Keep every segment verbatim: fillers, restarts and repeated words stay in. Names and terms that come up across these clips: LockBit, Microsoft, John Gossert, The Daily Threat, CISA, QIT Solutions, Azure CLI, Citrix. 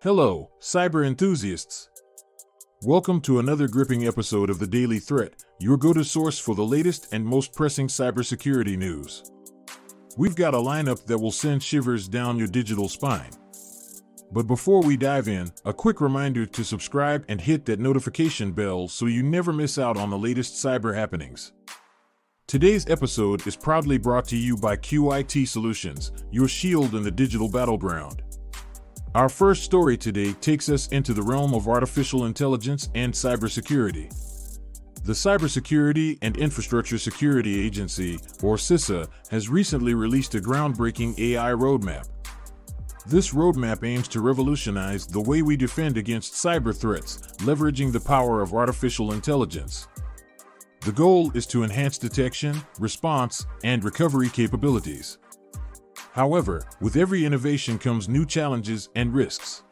Hello, cyber enthusiasts. Welcome to another gripping episode of The Daily Threat, your go-to source for the latest and most pressing cybersecurity news. We've got a lineup that will send shivers down your digital spine. But before we dive in, a quick reminder to subscribe and hit that notification bell so you never miss out on the latest cyber happenings. Today's episode is proudly brought to you by Q I T Solutions, your shield in the digital battleground. Our first story today takes us into the realm of artificial intelligence and cybersecurity. The Cybersecurity and Infrastructure Security Agency, or CISA, has recently released a groundbreaking A I roadmap. This roadmap aims to revolutionize the way we defend against cyber threats, leveraging the power of artificial intelligence. The goal is to enhance detection, response, and recovery capabilities. However, with every innovation comes new challenges and risks.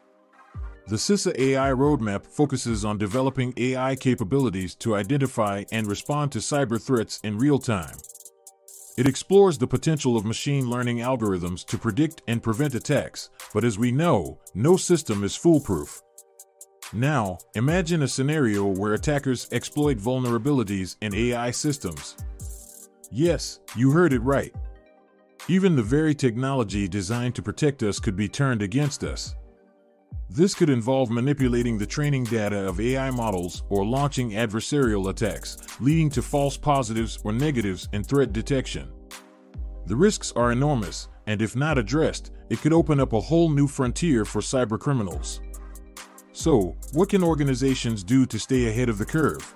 The CISA A I roadmap focuses on developing A I capabilities to identify and respond to cyber threats in real time. It explores the potential of machine learning algorithms to predict and prevent attacks, but as we know, no system is foolproof. Now, imagine a scenario where attackers exploit vulnerabilities in A I systems. Yes, you heard it right. Even the very technology designed to protect us could be turned against us. This could involve manipulating the training data of A I models or launching adversarial attacks, leading to false positives or negatives in threat detection. The risks are enormous, and if not addressed, it could open up a whole new frontier for cybercriminals. So, what can organizations do to stay ahead of the curve?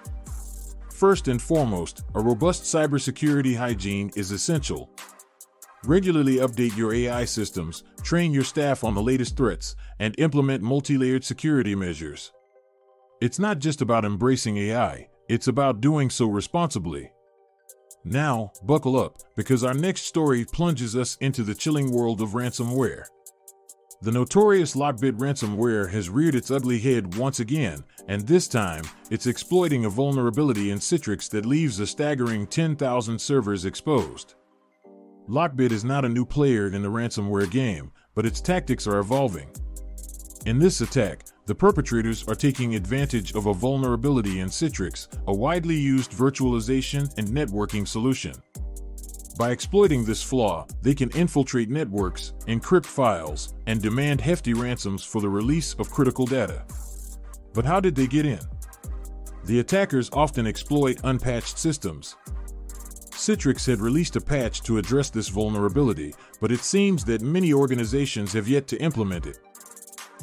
First and foremost, a robust cybersecurity hygiene is essential. Regularly update your A I systems, train your staff on the latest threats, and implement multi-layered security measures. It's not just about embracing A I, it's about doing so responsibly. Now, buckle up, because our next story plunges us into the chilling world of ransomware. The notorious LockBit ransomware has reared its ugly head once again, and this time, it's exploiting a vulnerability in Citrix that leaves a staggering ten thousand servers exposed. LockBit is not a new player in the ransomware game, but its tactics are evolving. In this attack, the perpetrators are taking advantage of a vulnerability in Citrix, a widely used virtualization and networking solution. By exploiting this flaw, they can infiltrate networks, encrypt files, and demand hefty ransoms for the release of critical data. But how did they get in? The attackers often exploit unpatched systems. Citrix had released a patch to address this vulnerability, but it seems that many organizations have yet to implement it.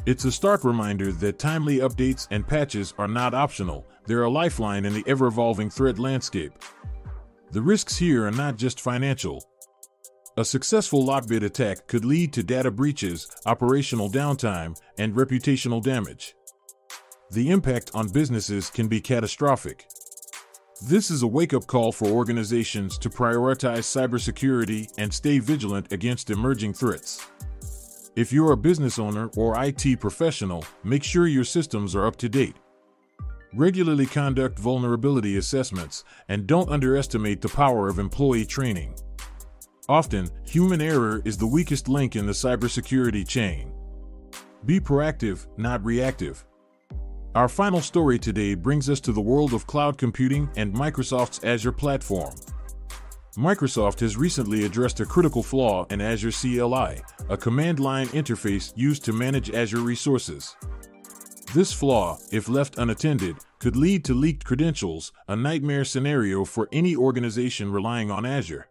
It's a stark reminder that timely updates and patches are not optional, they're a lifeline in the ever-evolving threat landscape. The risks here are not just financial. A successful LockBit attack could lead to data breaches, operational downtime, and reputational damage. The impact on businesses can be catastrophic. This is a wake-up call for organizations to prioritize cybersecurity and stay vigilant against emerging threats. If you're a business owner or I T professional, make sure your systems are up to date. Regularly conduct vulnerability assessments and don't underestimate the power of employee training. Often, human error is the weakest link in the cybersecurity chain. Be proactive, not reactive. Our final story today brings us to the world of cloud computing and Microsoft's Azure platform. Microsoft has recently addressed a critical flaw in Azure C L I, a command line interface used to manage Azure resources. This flaw, if left unattended, could lead to leaked credentials, a nightmare scenario for any organization relying on Azure.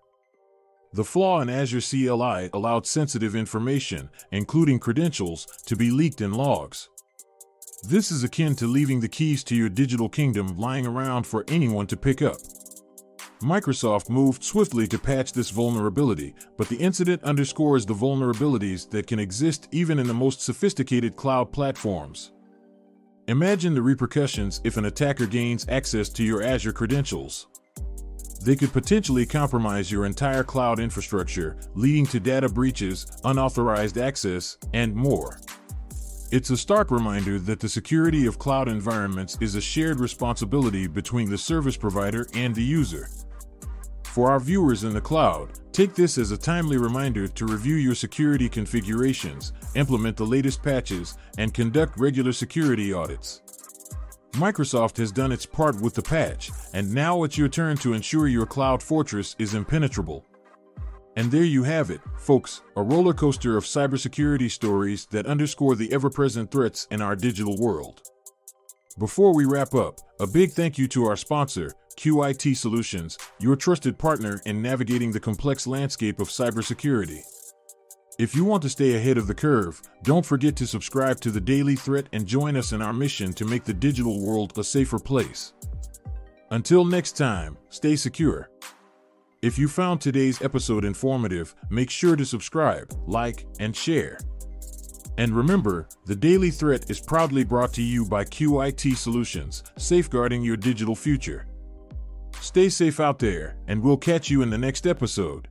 The flaw in Azure C L I allowed sensitive information, including credentials, to be leaked in logs. This is akin to leaving the keys to your digital kingdom lying around for anyone to pick up. Microsoft moved swiftly to patch this vulnerability, but the incident underscores the vulnerabilities that can exist even in the most sophisticated cloud platforms. Imagine the repercussions if an attacker gains access to your Azure credentials. They could potentially compromise your entire cloud infrastructure, leading to data breaches, unauthorized access, and more. It's a stark reminder that the security of cloud environments is a shared responsibility between the service provider and the user. For our viewers in the cloud, Take this as a timely reminder to review your security configurations, implement the latest patches, and conduct regular security audits. Microsoft has done its part with the patch, and now it's your turn to ensure your cloud fortress is impenetrable. And there you have it, folks, a roller coaster of cybersecurity stories that underscore the ever-present threats in our digital world. Before we wrap up, a big thank you to our sponsor, Q I T Solutions, your trusted partner in navigating the complex landscape of cybersecurity. If you want to stay ahead of the curve, don't forget to subscribe to The Daily Threat and join us in our mission to make the digital world a safer place. Until next time, stay secure. If you found today's episode informative, make sure to subscribe, like, and share. And remember, The Daily Threat is proudly brought to you by Q I T Solutions, safeguarding your digital future. Stay safe out there, and we'll catch you in the next episode.